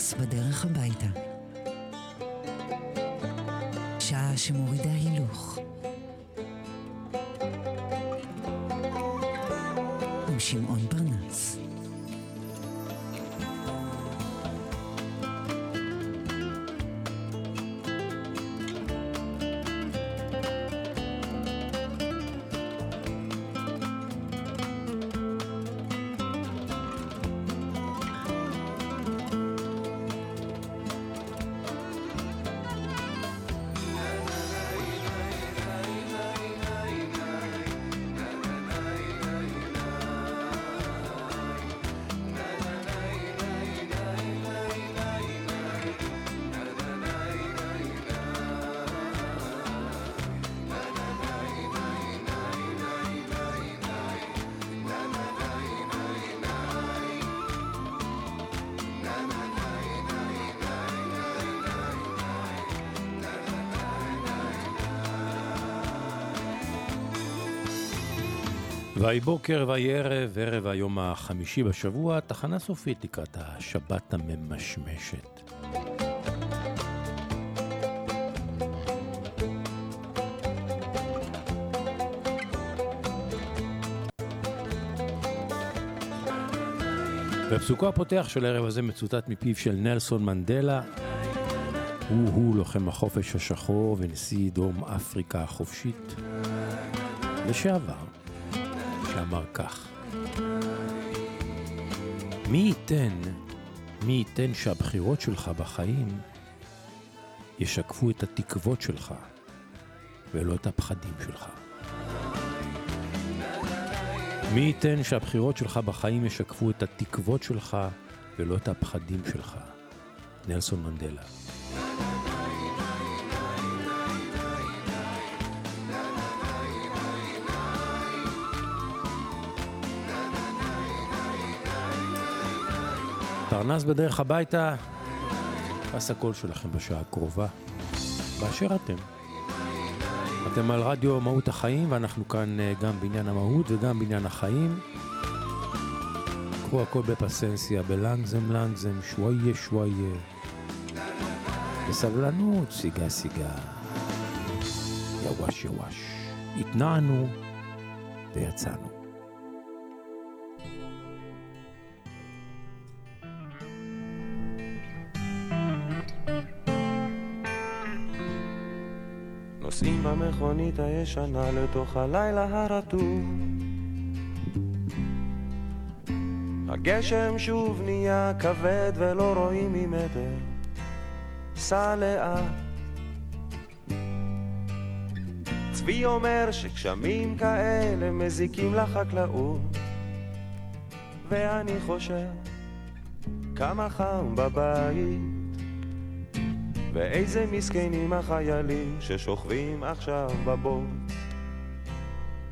מנוס בדרך הביתה. שעה שמורידה הילוך. עם שמעון פרנס. ויהי בוקר ויהי ערב, ערב היום החמישי בשבוע, תחנה סופית לקראת השבת הממשמשת. בפסוקו הפותח של הערב הזה מצוטט מפיו של נלסון מנדלה, הוא לוחם החופש השחור ונשיא דרום אפריקה החופשית לשעבר. שאמר כך: מי ייתן שהבחירות שלך בחיים ישקפו את התקוות שלך ולא את הפחדים שלך. מי ייתן שהבחירות שלך בחיים ישקפו את התקוות שלך ולא את הפחדים שלך. נלסון מנדלה. פרנס בדרך הביתה, פס הקול שלכם בשעה הקרובה, באשר אתם על רדיו מהות החיים, ואנחנו כאן גם בעניין המהות וגם בעניין החיים. קחו הכל בפסנסיה, בלנגזם, שוויה, בסבלנות, סיגה, יווש, התנענו ויצאנו. נוסעים במכונית הישנה לתוך הלילה הרטוב, הגשם שוב נהיה כבד ולא רואים ממטר. סע לאט. צבי אומר שגשמים כאלה מזיקים לחקלאות, ואני חושב כמה חם בבית, ואיזה מסכנים החיילים ששוכבים עכשיו בבוץ.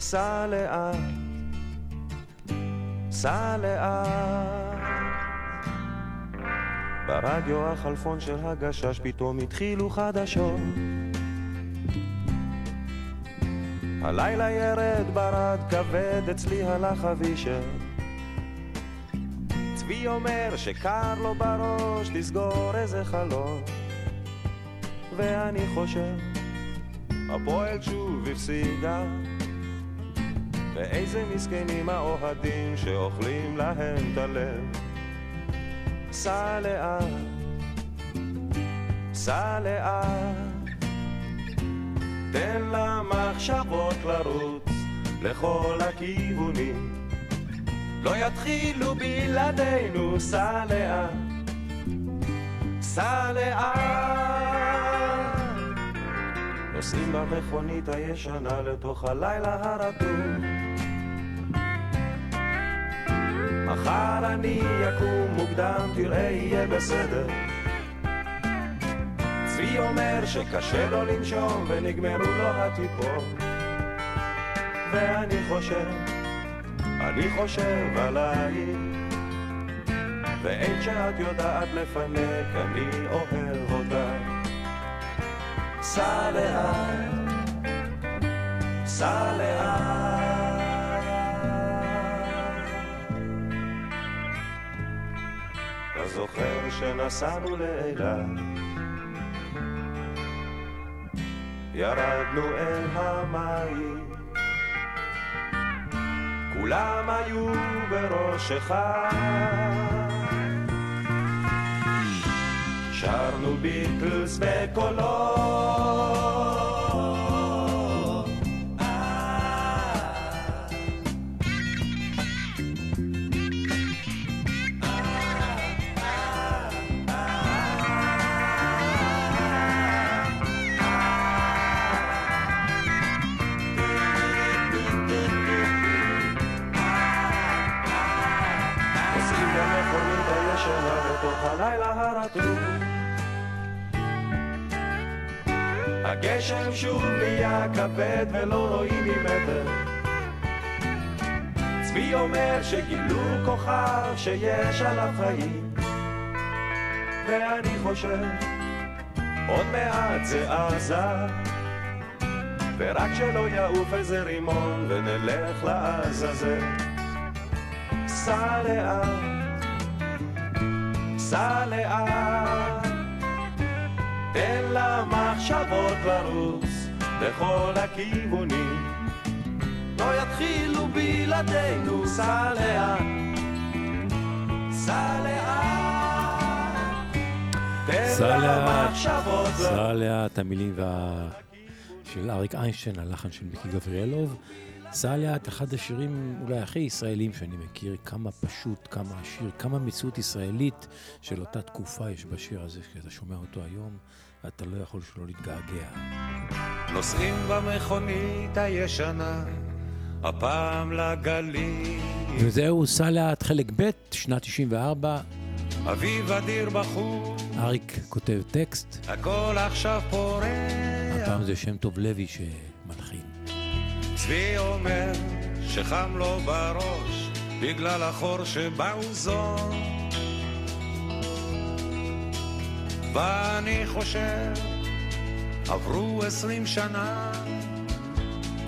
סע לאט, סע לאט. ברדיו החלפון של הגשש פתאום התחילו חדשות. הלילה ירד ברד כבד, אצלי הלך אבישר. צבי אומר שקר לו בראש, לסגור איזה חלון, ואני חושב הפועל שוב הפסידה, ואיזה מסכנים האוהדים שאוכלים להם את הלב. סע לאט, סע לאט, תן למחשבות לרוץ לכל הכיוונים, לא יתחילו בלעדינו. סע לאט, סע לאט. נוסעים במכונית הישנה לתוך הלילה הרטוב, מחר אני יקום מוקדם, תראה יהיה בסדר. צבי אומר שקשה לו לנשום ונגמרו לו הטיפות, ואני חושב, אני חושב עליי, ואין שאת יודעת לפנק, אני אוהב אותה. סע לאט, סע לאט. אתה זוכר שנסענו לאילת, ירדנו אל המים, כולם היו בראש אחד, שרנו ביטלס בקולות, עושים גם מכונים בישנה בתוך הלילה הרטוב, הגשם שוב נהיה כבד ולא רואים ממטר. צבי אומר שגילו כוכב שיש עליו חיים, ואני חושב עוד מעט זה עזר, ורק שלא יעוף איזה רימון ונלך לעזאזל. סע לאט, סע לאט, תן למחשבות לרוץ לכל הכיוונים, לא יתחילו בלעדינו. סע לאט, סע לאט, תן למחשבות. סע לאט, המילים של אריק איינשטיין, הלחן של מיקי גבריאלוב. סע לאט, אחד השירים אולי הכי ישראלים שאני מכיר, כמה פשוט, כמה עשיר, כמה מציאות ישראלית של אותה תקופה יש בשיר הזה, כשאתה שומע אותו היום אתה לא יכול שלא להתגעגע. נוסעים במכונית הישנה, הפעם לגליל. וזהו, סע לאט, חלק ב', שנת 94. אביב אדיר בחוץ, אריק כותב טקסט, הכל עכשיו פורח. הפעם זה שם טוב לוי שמלחין. צבי אומר שחם לו בראש בגלל החור שבאוזון, ואני חושב עברו 20 שנה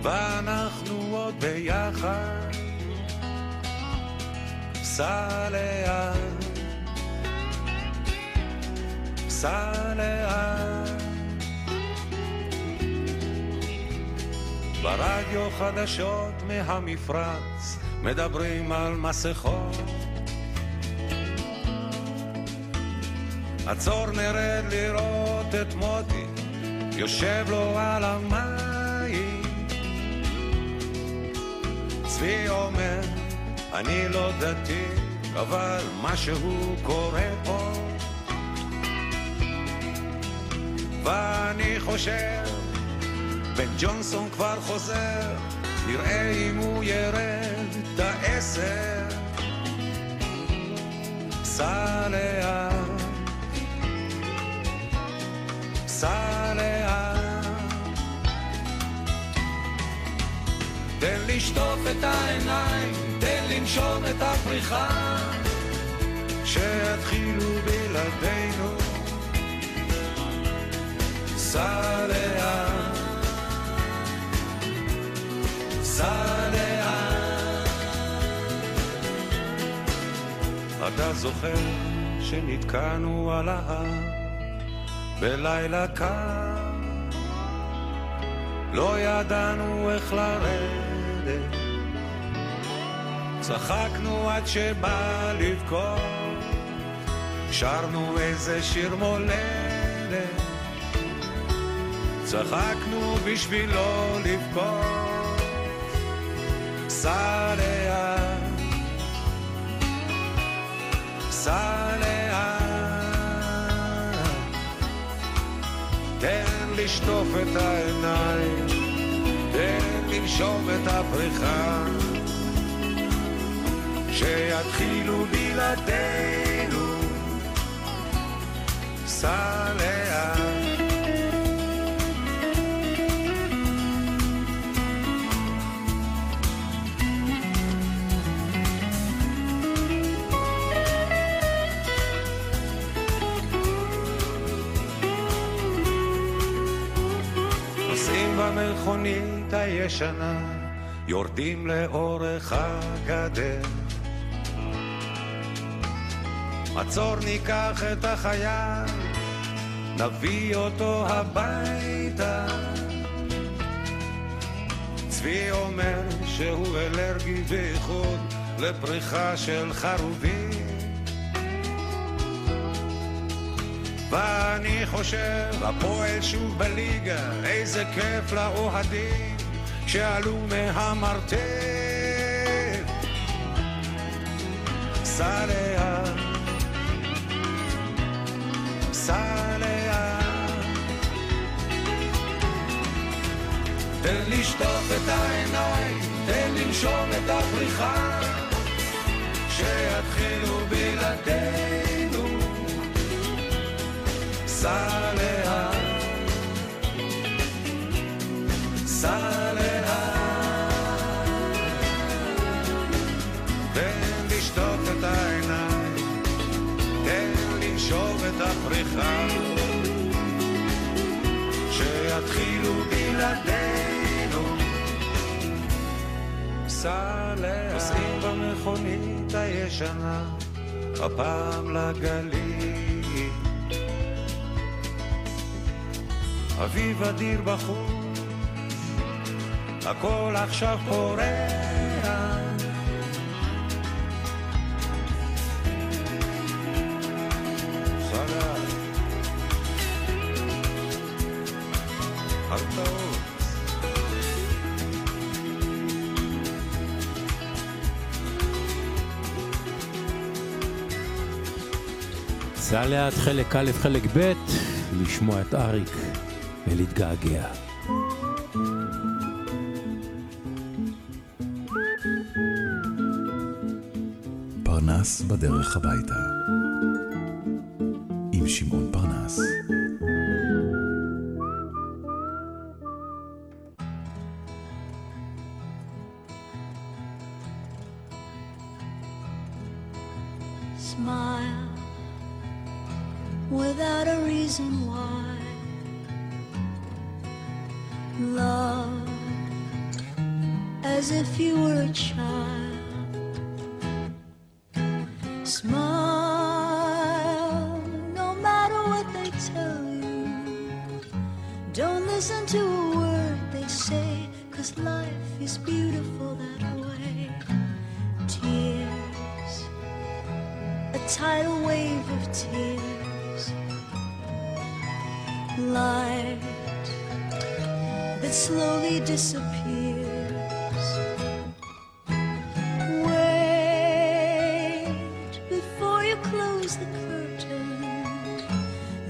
ואנחנו עוד ביחד. סע לאט, סע לאט, ברדיו חדשות מהמפרץ מדברים על מסכות. עצור, נרד לראות את מוטי יושב לו על המים. צבי אומר אני לא דתי אבל משהו קורה פה, ואני חושב בן ג'ונסון כבר חוזר, נראה אם הוא ירד את 10. סע לאט, סע לאט, תן לשטוף את העיניים, תן לנשום את הפריחה שהתחילו בלעדינו. סע לאט, סע לאט, אתה זוכר שנתקענו על ההר בלילה קר, לא ידענו איך לרדת, צחקנו עד שבא לבכות, שרנו איזה שיר מולדת, צחקנו בשבילו לבכות. סע לאט, סע לאט, תן לשטוף את העיניים, תן לנשום את הפריחה שיתחילו בלעדינו. סע לאט, במכונית הישנה יורדים לאורך הגדר, עצור, ניקח את החייל, נביא אותו הביתה. צבי אומר שהוא אלרגי בייחוד לפריחה של חרובים, ואני חושב הפועל שוב בליגה, איזה כיף לאוהדים שעלו מהמרתף. סליה, סליה, תן לשטוף את העיניים, תן לנשום את הפריחה, שיתחילו בלעדינו. סליה, סליה, תן לשטוף את העיניים, תן לנשום את הפריחה, שיתחילו בלעדינו. סליה, נוסעים במכונית הישנה, הפעם לגליל. אביב אדיר בחור, הכל עכשיו פורח. סליה, הרתעות. סליה עד חלק א' חלק ב', לשמוע את אריק ולהתגעגע. פרנס בדרך הביתה, עם שמעון פרנס. Smile without a reason why, love as if you were a child. Smile, no matter what they tell you. Don't listen to a word they say, 'cause life is beautiful that way. Tears, a tidal wave of tears. Light that slowly disappears.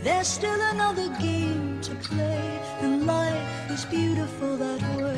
There's still another game to play, and life is beautiful that way.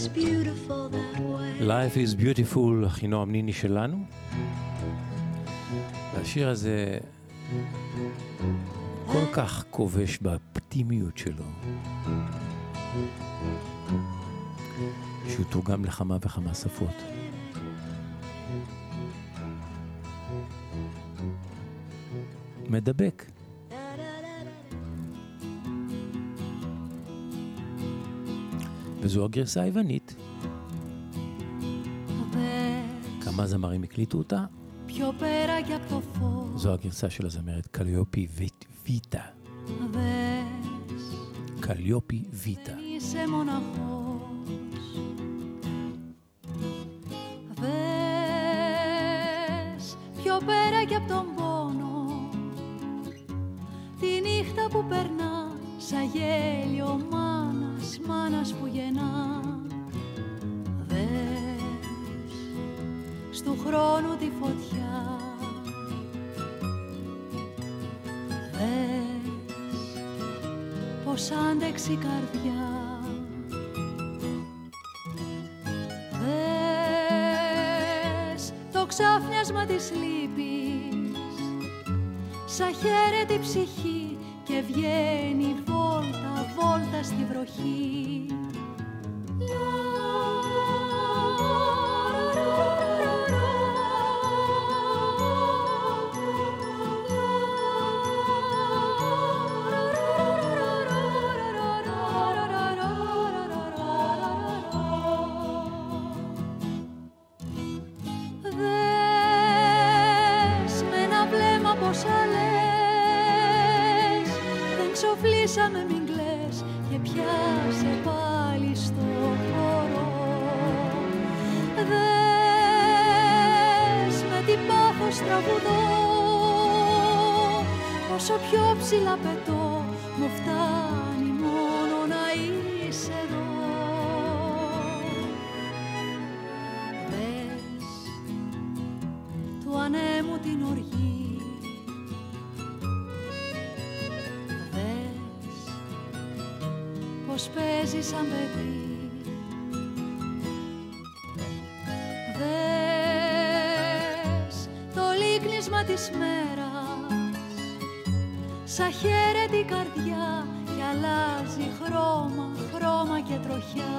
is beautiful that way. Life is beautiful, אחינועם ניני שלנו. השיר הזה כל כך כובש באופטימיות שלו, שהוא תורגם לכמה וכמה שפות. מדבק. וזו הגרסה היוונית. כמה זמרים הקליטו אותה? זו הגרסה של הזמרת קליופי ויטה. קליופי ויטה. Πέρα και από τον πόνο τη νύχτα που περνά σαν γέλιο μάνας, μάνας που γεννά. Δες στου χρόνου τη φωτιά, δες πως άντεξε η καρδιά. Ξάφνιασμα της λύπης σαν χαίρεται η ψυχή και βγαίνει βόλτα, βόλτα στη βροχή. Ξοφλήσαμε μην κλαις και πιάσε πάλι στο χώρο. Δες με τι πάθος τραγουδώ, όσο πιο ψηλά πετώ μου φτάνει μόνο να είσαι εδώ. Δες του ανέμου την οργή, πως παίζει σαν παιδί. Δες το λίκνισμα της μέρας σαν χαίρεται η καρδιά και αλλάζει χρώμα, χρώμα και τροχιά.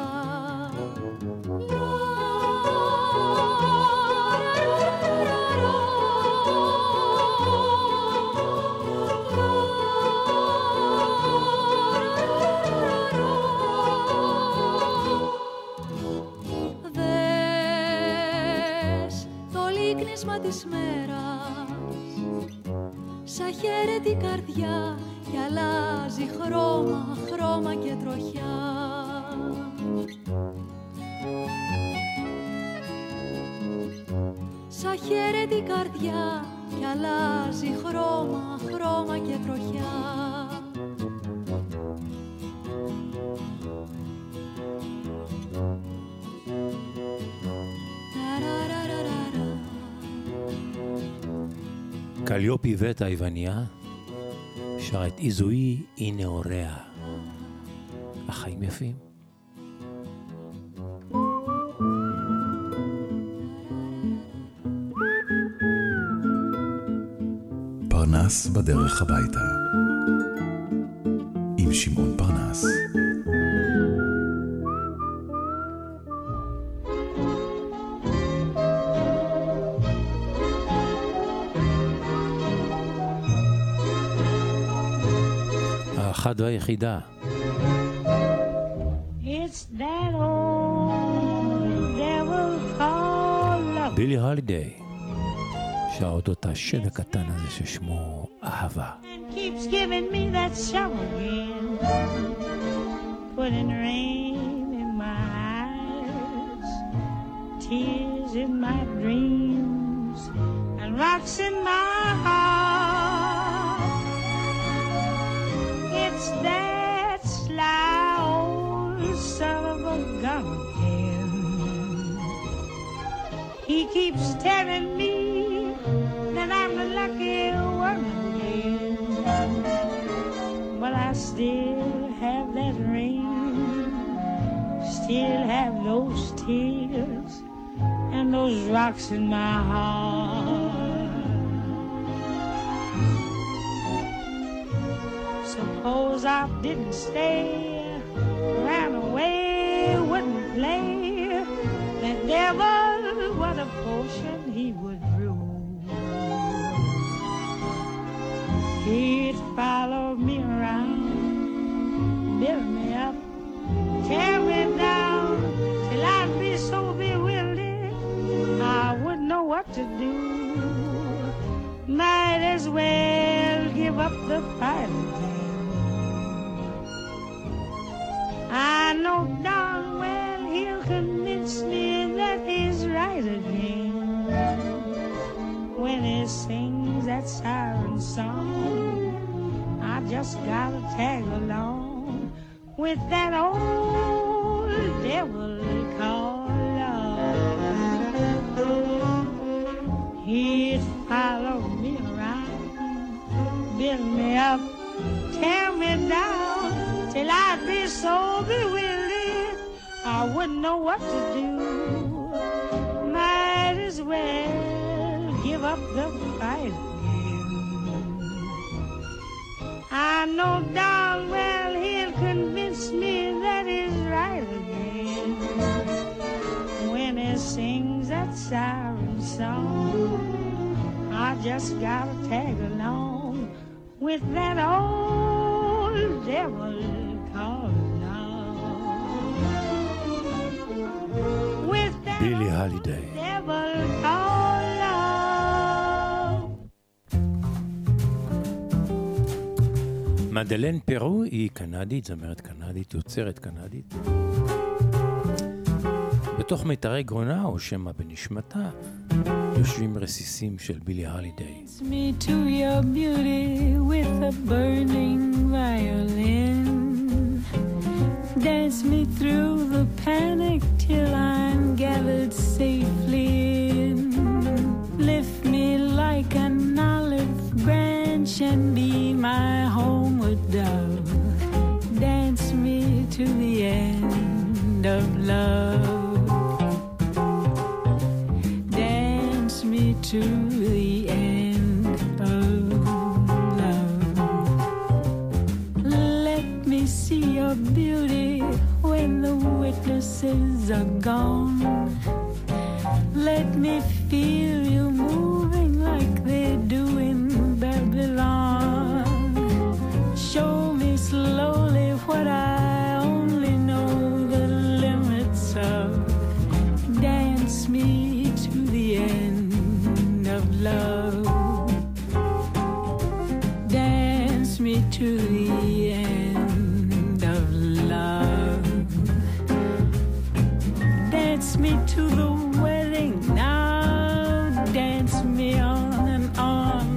Της μέρας σαν χαίρεται η καρδιά και αλλάζει χρώμα, χρώμα και τροχιά. Σαν χαίρεται η καρδιά και αλλάζει χρώμα, χρώμα και τροχιά. קליופי וטה היווניה שרה את איזוי היא נאוריה. החיים יפים. פרנס בדרך הביתה עם שמעון פרנס. אחד והיחידה. בילי הולידיי שרה אותו את השד הקטן הזה ששמו אהבה. Tears in my dreams and rocks in my heart. It's that sly old son of a gun again. He keeps telling me that I'm a lucky woman again. But I still have that ring, still have those tears and those rocks in my heart. Suppose I didn't stay, ran away, wouldn't play, that devil, what a potion he would brew. He'd follow me around, build me up, tear me down, till I'd be so bewildered I wouldn't know what to do. Might as well give up the fight then. I know darn well he'll convince me that he's right again. When he sings that siren song, I just gotta tag along with that old devil called love. He'd follow me around, build me up, tear me down, till I'd be so bewildered I wouldn't know what to do. Might as well give up the fight again. I know darn well he'll convince me that he's right again. When he sings that siren song, I just gotta tag along with that old devil called love. With that Billie Holiday. Devil called love. מדלן פרו היא קנדית, זמרת קנדית, יוצרת קנדית. בתוך מיתרי גרונה, או שמא בנשמתה, יושבים רסיסים של בילי הולידיי. Dance me through the panic till I'm gathered safely in. Lift me like an olive branch and be my home. Dove, dance me to the end of love. Dance me to the end of love. Let me see your beauty when the witnesses are gone. Let me feel you moving like they do in Babylon. Show me slowly what I only know the limits of. Dance me to the end of love. Dance me to the end of love. Dance me to the wedding now. Dance me on and on.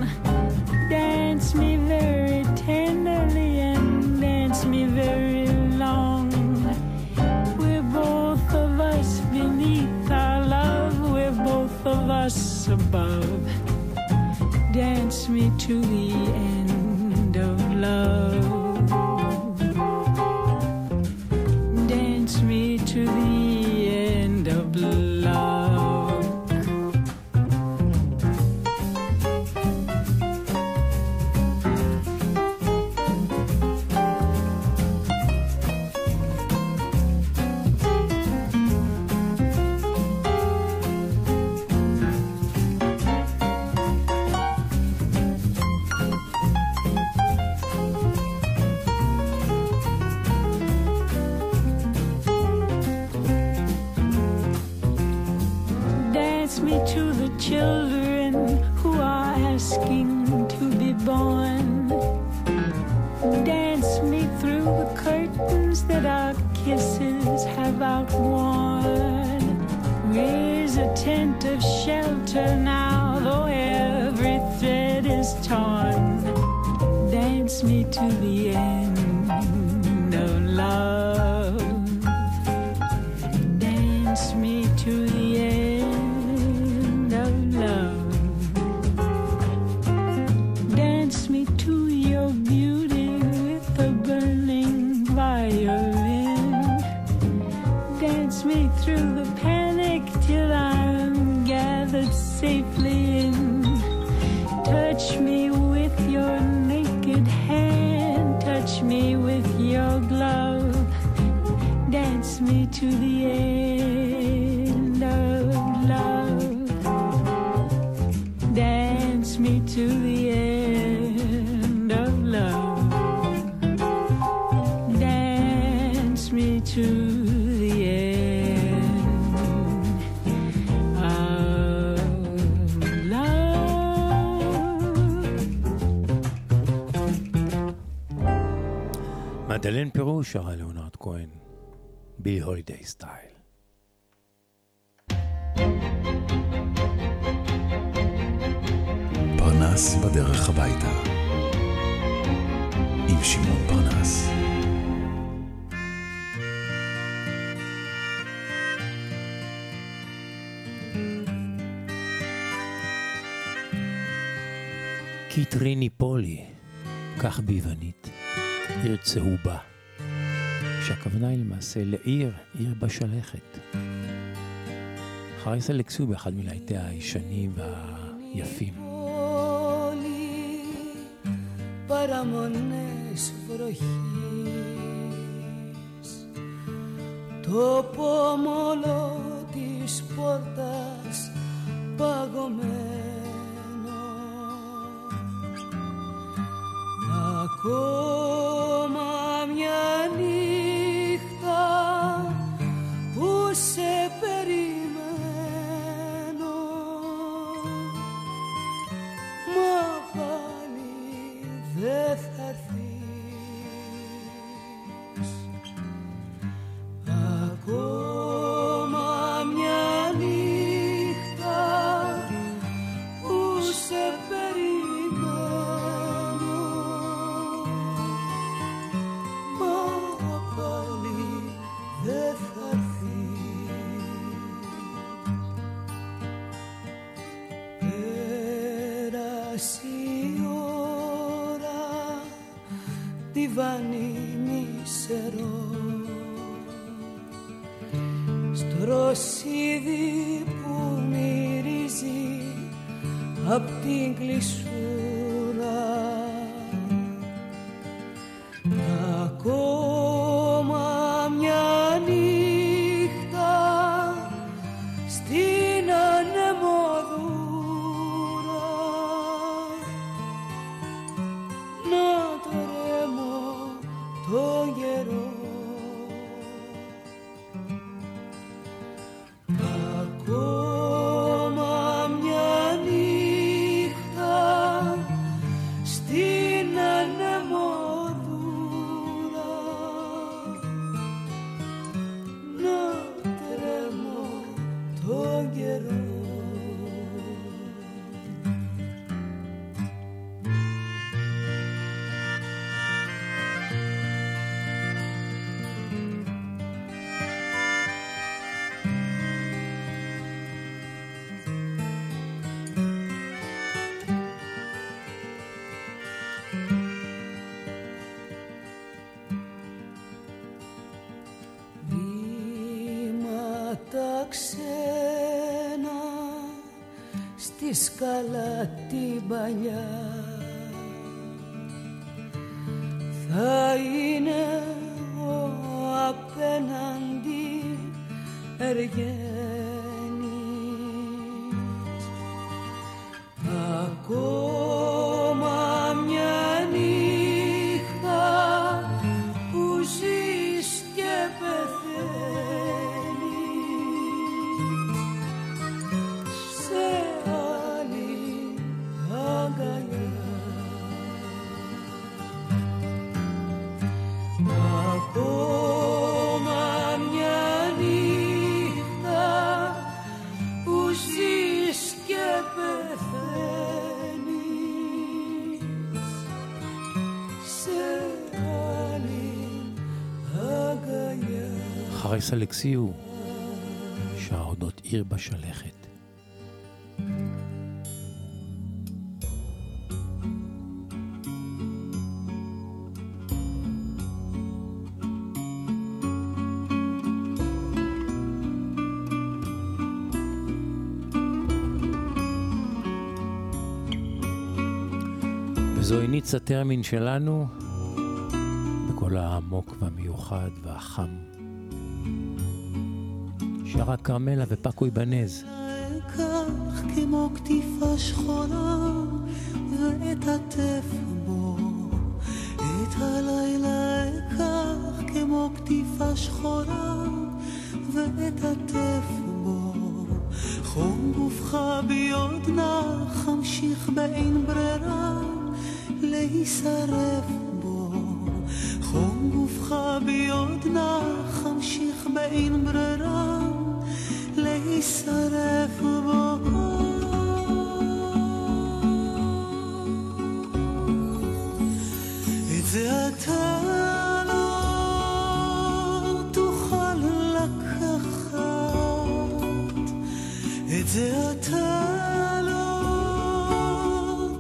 Dance me very tenderly and dance me very long. We're both of us beneath our love. We're both of us above. Dance me to the end of love. Dance me to the end of love. Children who are asking to be born, dance me through the curtains that our kisses have outworn. Raise a tent of shelter now, though every thread is torn. Dance me to the end of love. Dance me to the end. safely in. Touch me with your naked hand, touch me with your glove, dance me to the end of love, dance me to the end of love, dance me to מדלן פירו שרה לאונרד כהן, בילי הולידיי סטייל. פרנס בדרך הביתה עם שמעון פרנס. קיטריני פולי, כך ביוונית. עיר צהובה, שהכוונה היא למעשה לעיר, עיר בשלכת. חריס אלכסו באחד מלהיטיה הישנים והיפים. פרמונס βροχής, το πόμολο της πόρτας παγωμένο, ακόμα μια νύχτα που σε περιμένω, μα πάλι δεν θα έρθεις. Ακόμα μια νύχτα που σε μισερό στροσίδι που μυρίζει απ' την κλεισούρα, ακόμα μια νύχτα στην ανεμοδούρα, να τρέμω τον καιρό. Ακόμα μια νύχτα στην ανεμοδούρα, να τρέμω τον καιρό. Καλά την παλιά θα είναι ο απέναντι εργένης, ακόμα μια νύχτα που ζεις και πεθαίνεις σε ακόμα μια νύχτα που ζεις και πεθαίνεις σε άλλη αγκαλιά. חריס אלכסיו שר אודות עיר בשלכת. וזו איניץ הטרמין שלנו בכל העמוק והמיוחד והחם. שרה קרמלה ופאקו יבנז. כך כמו כתיפה שחורה ואת הטף בו את הלילה כך כמו כתיפה שחורה ואת הטף בו חום גופך ביודנה חמשיך באין ברירה להישרף בו חום גופך ביודנה חמשיך באין ברירה להישרף בו את זה אתה לא תוכל לקחת את זה אתה לא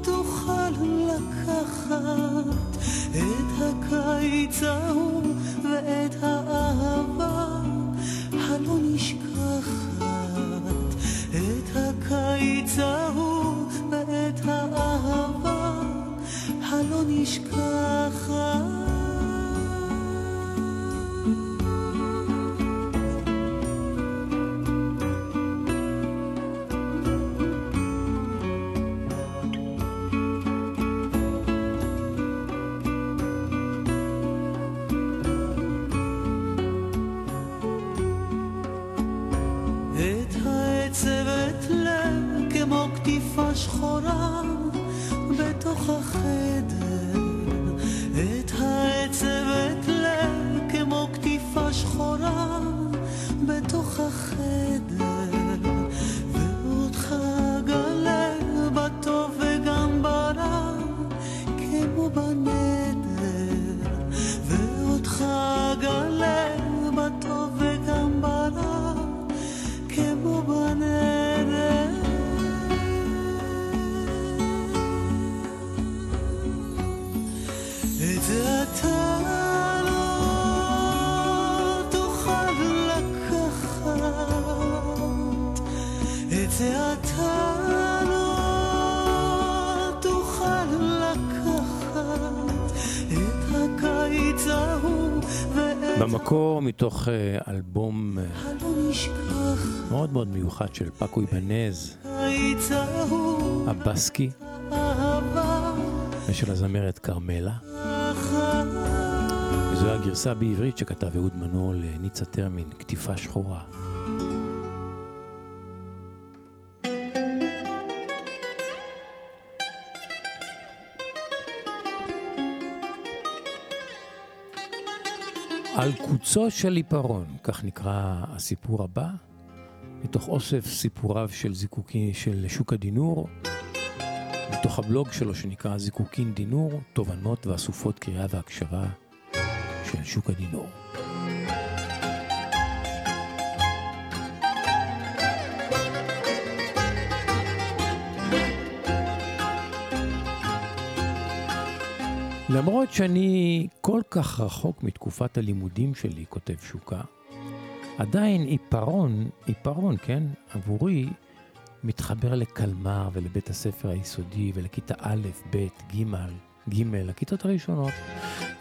תוכל לקחת את הקיץ ההוא ואת האהבה הלא נשכחת את הקיץ ההוא ואת האהבה הלא נשכחת שחורה בתוך החדר את העצבת לב כמו כתיפה שחורה בתוך החדר ואותך גלה בטוב וגם ברע כמו בנדר ואותך גלה בטוב וגם ברע כמו בנדר אתה לא תוכל לקחת את זה אתה לא תוכל לקחת את הקיץ ההוא במקור מתוך אלבום מאוד מאוד מיוחד של פאקו יבנז הבסקי ושל הזמרת קרמלה זו הגרסה בעברית שכתב אהוד מנור לניצה טרמין, כתיפה שחורה. על קוצו של עיפרון, כך נקרא הסיפור הבא, מתוך אוסף סיפוריו של זיקוקין של שוקה דינור, מתוך הבלוג שלו שנקרא זיקוקין דינור, תובנות ואסופות קריאה והקשבה. של שוקה דינור. למרות שאני כל כך רחוק מתקופת הלימודים שלי, כותב שוקה, עדיין עיפרון, כן, עבורי, מתחבר לקלמר ולבית הספר היסודי ולכיתה א', ב', ג' הכיתות הראשונות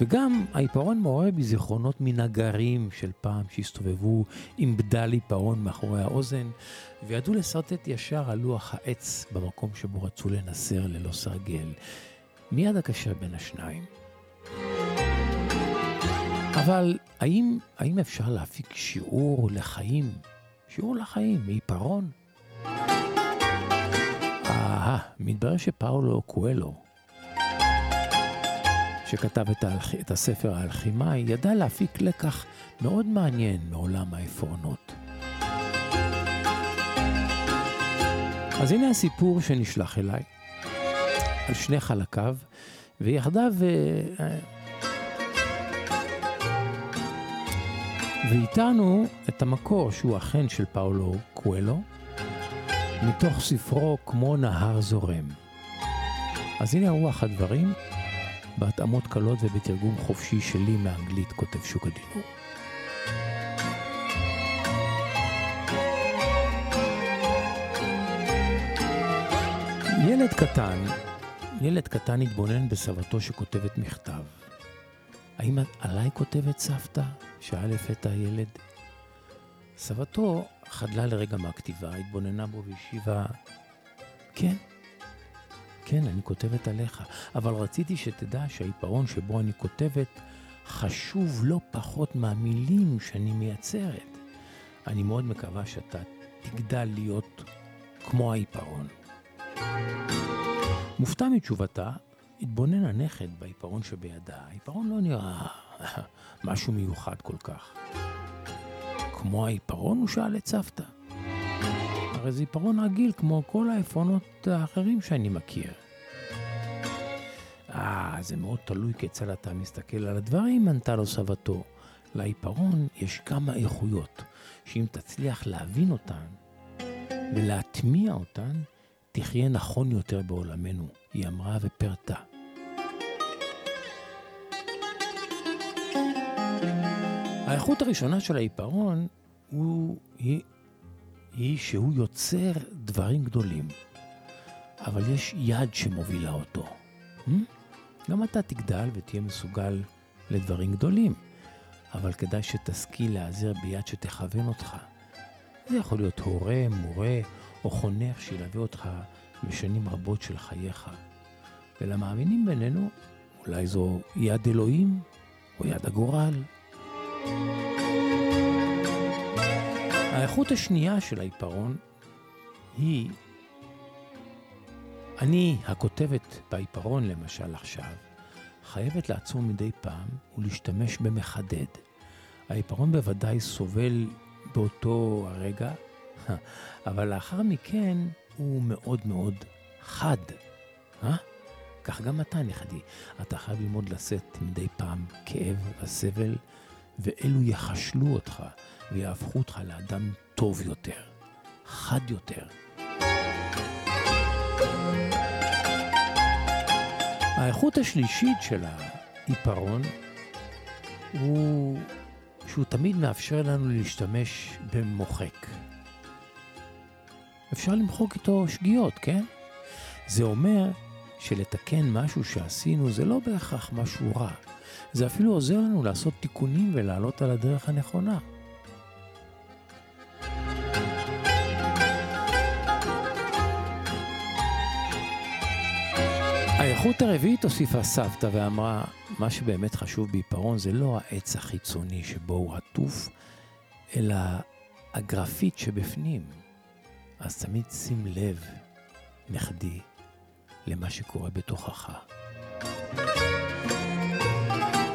וגם העיפרון מעורב בזיכרונות מנגרים של פעם שהסתובבו עם בדל עיפרון מאחורי האוזן וידעו לסרטט ישר על לוח העץ במקום שבו רצו לנסר ללא סרגל מיד הקשר בין השניים אבל האם אפשר להפיק שיעור לחיים מעיפרון? מתברר שפאולו קואלו שכתב את הספר האלכימאי, ידע להפיק לקח מאוד מעניין מעולם העפרונות. אז הנה הסיפור שנשלח אליי, על שני חלקיו, ויחדיו, ואיתנו את המקור שהוא אכן של פאולו קואלו, מתוך ספרו כמו נהר זורם. אז הנה רוח הדברים, בהתאמות קלות ובתרגום חופשי שלי מאנגלית, כותב שוקה דינור. ילד קטן ילד קטן התבונן בסבתו שכותבת מכתב. האם עליי כותבת סבתא? שאל לפתע הילד. סבתו חדלה לרגע מהכתיבה, התבוננה בו והשיבה, כן, כן, אני כותבת עליך, אבל רציתי שתדע שהעיפרון שבו אני כותבת חשוב לא פחות מהמילים שאני מייצרת. אני מאוד מקווה שאתה תגדל להיות כמו העיפרון. מופתע מתשובתה, התבונן הנכד בעיפרון שבידה. העיפרון לא נראה משהו מיוחד כל כך. כמו העיפרון הוא שאל את סבתא. הרי זה עיפרון רגיל כמו כל העיפרונות האחרים שאני מכיר. זה מאוד תלוי כיצד אתה מסתכל על הדברים, ענתה לו סבתו. לעיפרון יש כמה איכויות שאם תצליח להבין אותן ולהטמיע אותן, תחיה נכון יותר בעולמנו, היא אמרה ופרטה. האיכות הראשונה של העיפרון היא שהוא יוצר דברים גדולים, אבל יש יד שמובילה אותו. גם אתה תגדל ותהיה מסוגל לדברים גדולים, אבל כדאי שתשכיל להיעזר ביד שתכוון אותך. זה יכול להיות הורה, מורה או חונך שילווה אותך בשנים רבות של חייך. ולמאמינים בינינו, אולי זו יד אלוהים או יד הגורל. האיכות השנייה של העיפרון היא, אני הכותבת בעיפרון למשל עכשיו, חייבת לעצור מדי פעם ולהשתמש במחדד. העיפרון בוודאי סובל באותו הרגע, אבל לאחר מכן הוא מאוד מאוד חד. כך גם אתה נכדי. אתה חייב ללמוד לשאת מדי פעם כאב וסבל, ואלו יחשלו אותך ויהפכו אותך לאדם טוב יותר, חד יותר. האיכות השלישית של העיפרון הוא שהוא תמיד מאפשר לנו להשתמש במוחק. אפשר למחוק איתו שגיאות, כן? זה אומר שלתקן משהו שעשינו זה לא בהכרח משהו רע. זה אפילו עוזר לנו לעשות תיקונים ולעלות על הדרך הנכונה. האיכות הרביעית הוסיפה סבתא ואמרה, מה שבאמת חשוב בעיפרון זה לא העץ החיצוני שבו הוא עטוף, אלא הגרפית שבפנים. אז תמיד שים לב, נכדי, למה שקורה בתוכך.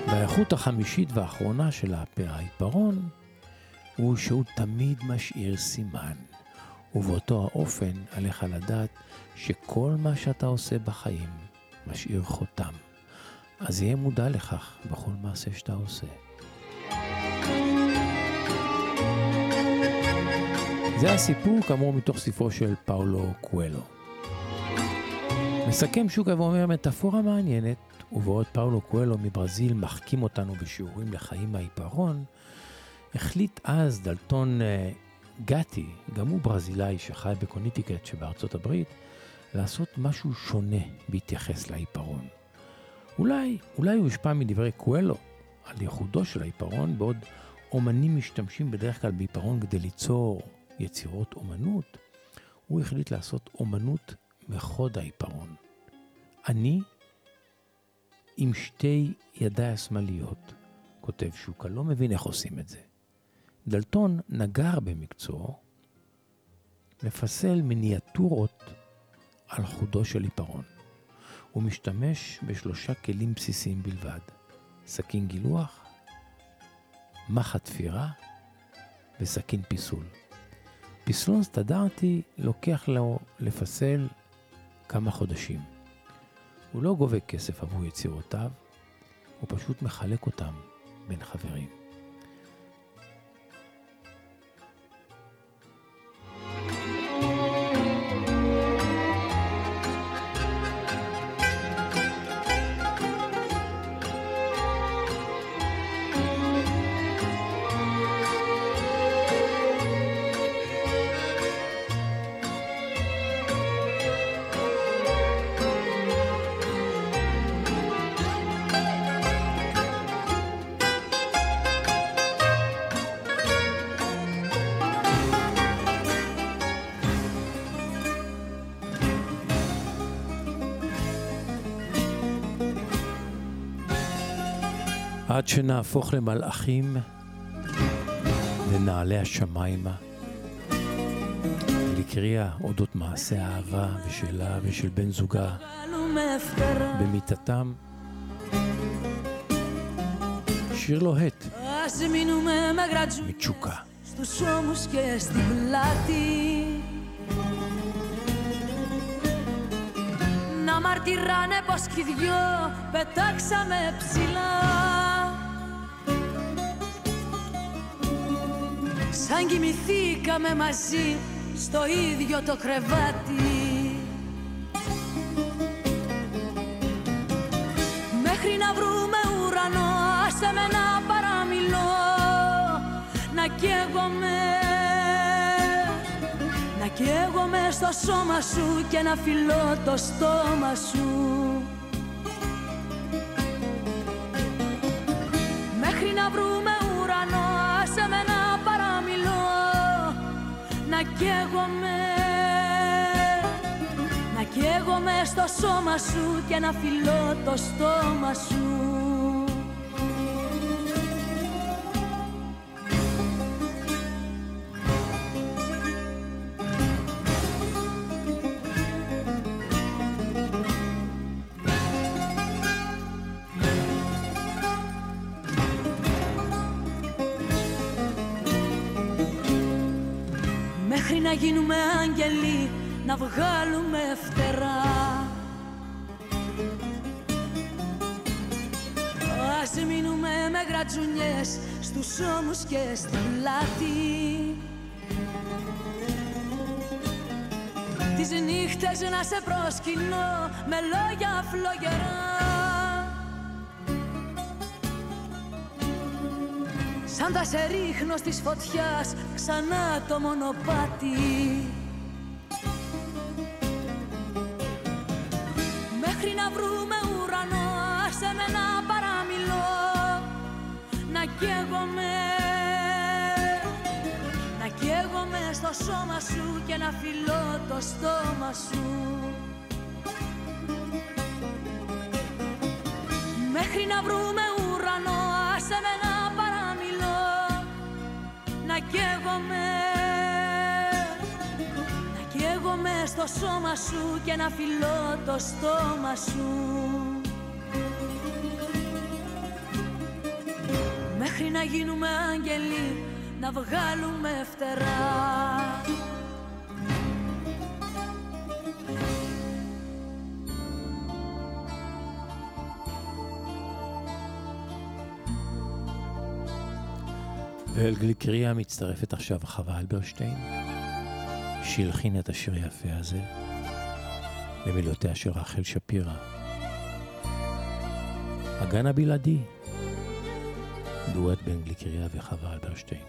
והאיכות החמישית והאחרונה של העיפרון הוא שהוא תמיד משאיר סימן. ובאותו האופן עליך לדעת שכל מה שאתה עושה בחיים משאיר חותם. אז יהיה מודע לכך בכל מעשה שאתה עושה. זה הסיפור כאמור מתוך ספרו של פאולו קואלו. מסכם שוקה ואומר, מטאפורה מעניינת, ובעוד פאולו קואלו מברזיל מחכים אותנו בשיעורים לחיים מהעיפרון, החליט אז דלטון גטי, גם הוא ברזילאי שחי בקונטיקט שבארצות הברית, לעשות משהו שונה בהתייחס לעיפרון. אולי הוא השפע מדברי קואלו על ייחודו של העיפרון, בעוד אומנים משתמשים בדרך כלל בעיפרון כדי ליצור יצירות אומנות, הוא החליט לעשות אומנות מחוד העיפרון. אני עם שתי ידיי השמאליות, כותב שוקה, לא מבין איך עושים את זה. דלטון נגר במקצוע, מפסל מיניאטורות על חודו של עיפרון. הוא משתמש בשלושה כלים בסיסיים בלבד, סכין גילוח, מחט תפירה וסכין פיסול. פסלון סטנדרטי לוקח לו לפסל כמה חודשים. הוא לא גובה כסף עבור יצירותיו, הוא פשוט מחלק אותם בין חברים. עד שנהפוך למלאכים, לנעלי השמיימה, לקריאה אודות מעשה האהבה ושלה ושל בן זוגה במיטתם. שיר לוהט מצ'וקה. στους ώμους και στην πλάτη να μαρτυράνε πως κι οι δυο πετάξαμε ψηλά σαν κοιμηθήκαμε μαζί στο ίδιο το κρεβάτι μέχρι να βρούμε ουρανό άσε με να παραμιλώ Να καίγομαι στο σώμα σου και να φιλώ το στόμα σου Μέχρι να βρούμε ουρανό άσε με να παραμιλώ Να καίγομαι στο σώμα σου και να φιλώ το στόμα σου Να γίνουμε άγγελοι, να βγάλουμε φτερά Ας μείνουμε με γρατζουνιές στους ώμους και στην πλάτη Τις νύχτες να σε προσκυνώ με λόγια φλογερά Σαν τα σε ρίχνω στις φωτιάς ξανά το μονοπάτι Μέχρι να βρούμε ουρανό άσε με να παραμιλώ Να καίγομαι στο σώμα σου και να φιλώ το στόμα σου Μέχρι να βρούμε ουρανό άσε με να Να καίγομαι στο σώμα σου και να φιλώ το στόμα σου Μέχρι να γίνουμε άγγελοι, να βγάλουμε φτερά ואלגליקריה מצטרפת עכשיו חווה אלברשטיין, שהלחינה את השיר היפה הזה למילותיה של רחל שפירא. הגן הבלעדי, דואט בין אלגליקריה וחווה אלברשטיין.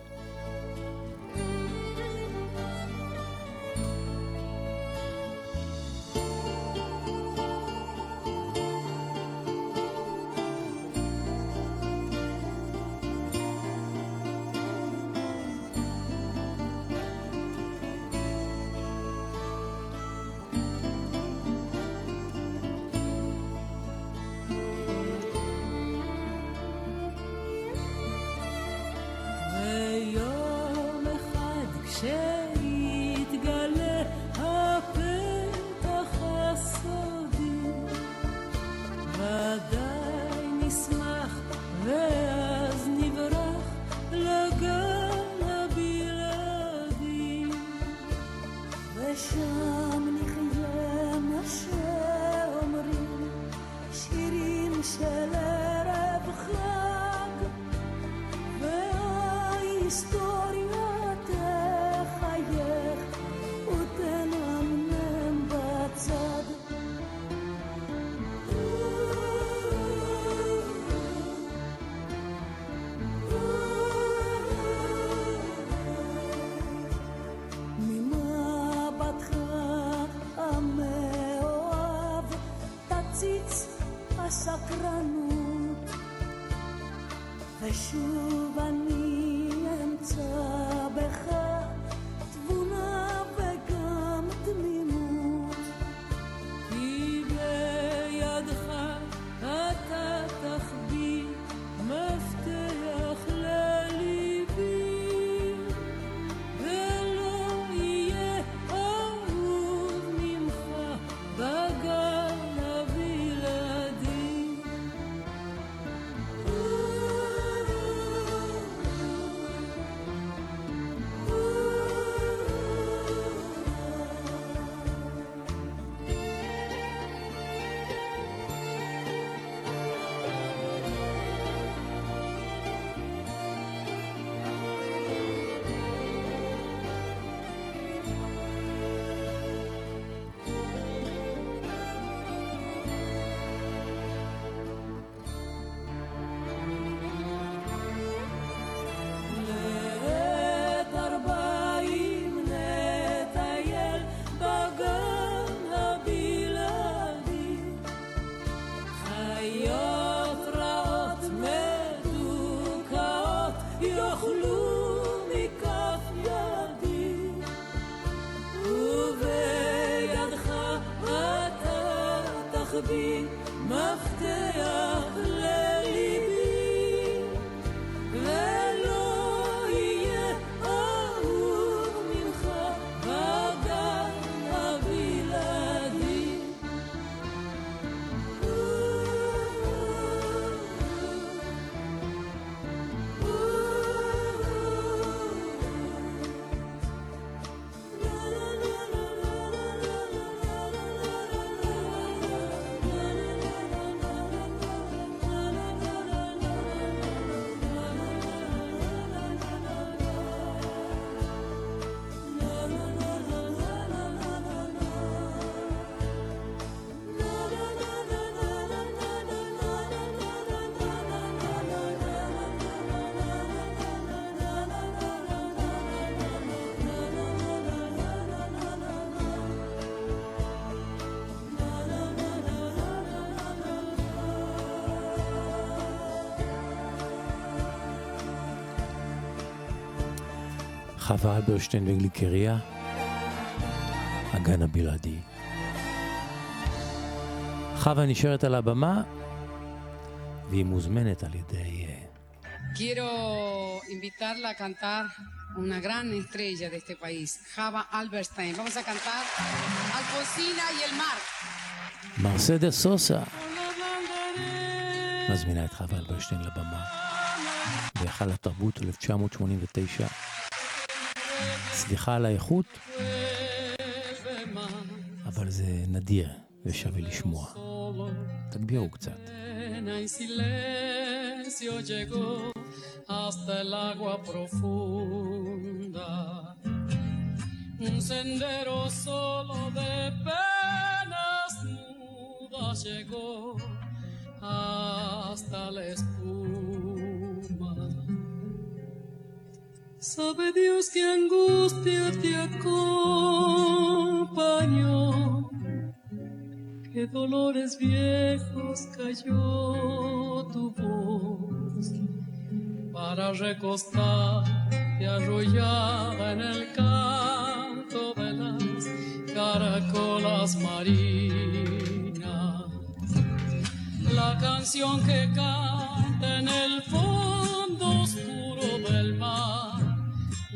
בי מפתח לליבי, ולא יהיה אהוב ממך וגם הבלעדי. חווה אלברשטיין וגליקריה, הגן הבלעדי. חווה נשארת על הבמה והיא מוזמנת על ידי... Quiero invitarla a cantar una gran estrella de este país, Chava Alberstein. Vamos a cantar Alfonsina y el mar. מרסדס סוסה מזמינה את חווה אלברשטיין לבמה. בהיכל התרבות 1989. סליחה על האיכות, אבל זה נדיר ושווה לשמוע. תגבירו קצת. Un sendero solo de penas nudas llegó hasta la espuma. Sabe Dios que angustia te acompañó, que dolores viejos cayó tu voz, para recostarte arrullada en el canto de las caracolas marinas. La canción que canta en el fondo oscuro del mar,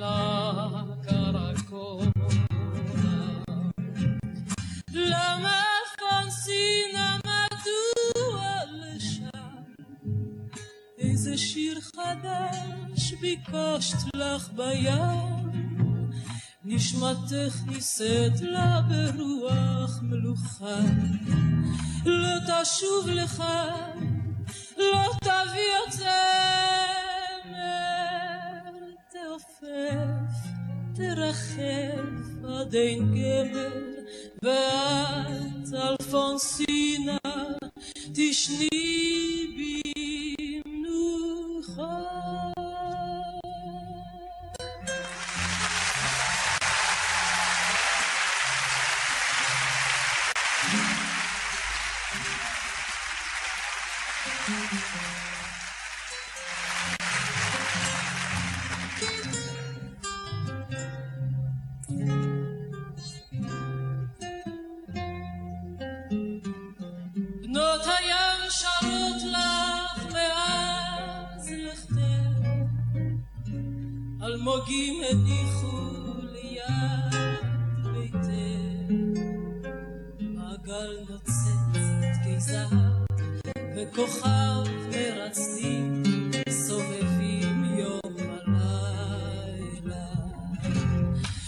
la caracola, la mer francina מתואלשה, איזה שיר חדש ביקשת לך בים, נשמתך נישאת לה ברוח מלוכה, לא תשוב לך, לא תביא את זה, תרחף עד אין גמר, ואת אלפונסינה תשני במנוחה. אלמוגים הניחו ליד ביתך, מעגל נוצץ קיסר וכוכב מרצדים סובבים יום ולילה.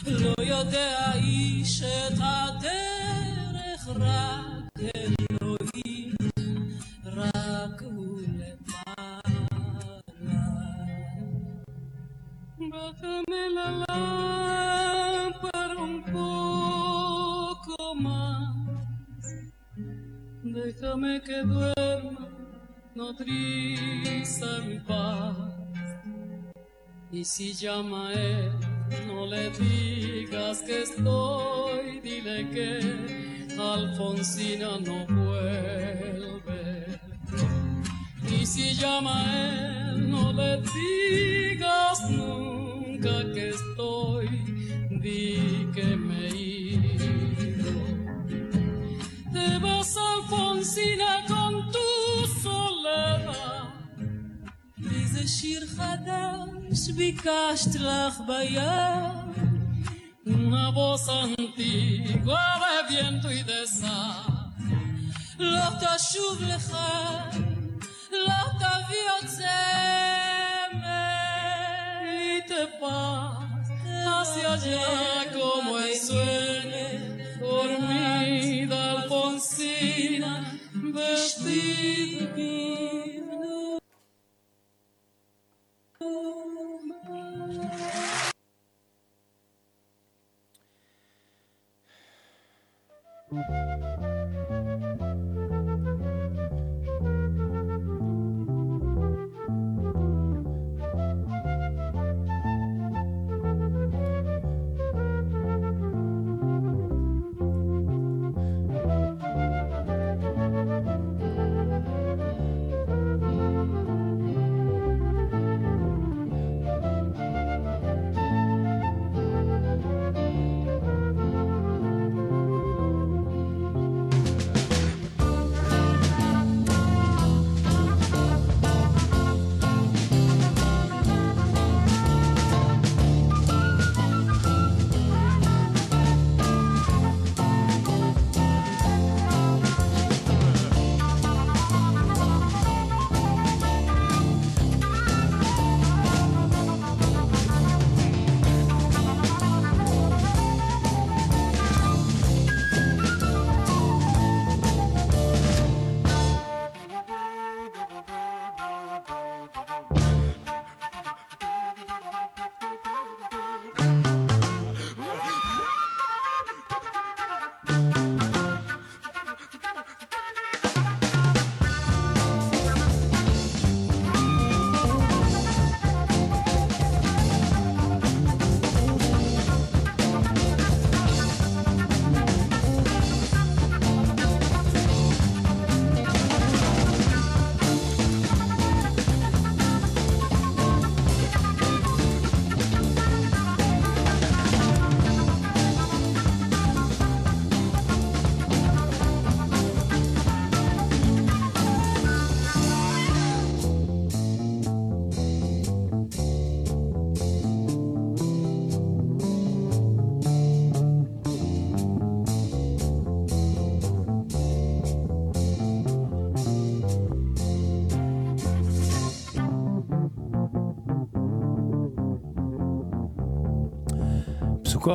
לא יודע איש את הדרך, רק אלוהים, רק הוא לבד. Bájame la lámpara un poco más, déjame que duerma, nodriza mi paz. Y si llama a él, no le digas que estoy, dile que Alfonsina no vuelve. Y si llama a él, no le digas nunca que estoy, di que me he ido. Te vas, Alfonsina. ושיר חדש ביקשת לך בים Una voz antigua de viento y de sal לא תשוב לך לא תביא עוד צמר y te vas hacia allá como el sueño dormida Alfonsina vestida de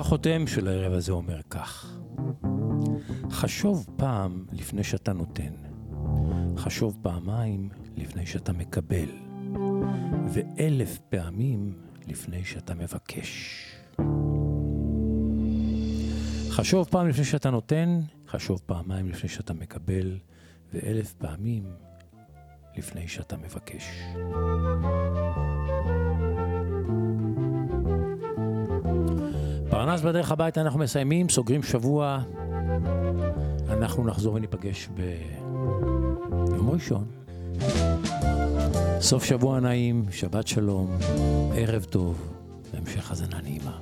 החותם של הערב הזה אומר כך: חשוב פעם לפני שאתה נותן, חשוב פעמיים לפני שאתה מקבל, ואלף פעמים לפני שאתה מבקש. חשוב פעם לפני שאתה נותן, חשוב פעמיים לפני שאתה מקבל, ואלף פעמים לפני שאתה מבקש. פרנס בדרך הביתה, אנחנו מסיימים, סוגרים שבוע, אנחנו נחזור וניפגש ביום ראשון. סוף שבוע נעים, שבת שלום, ערב טוב, והמשך הזנה נעימה.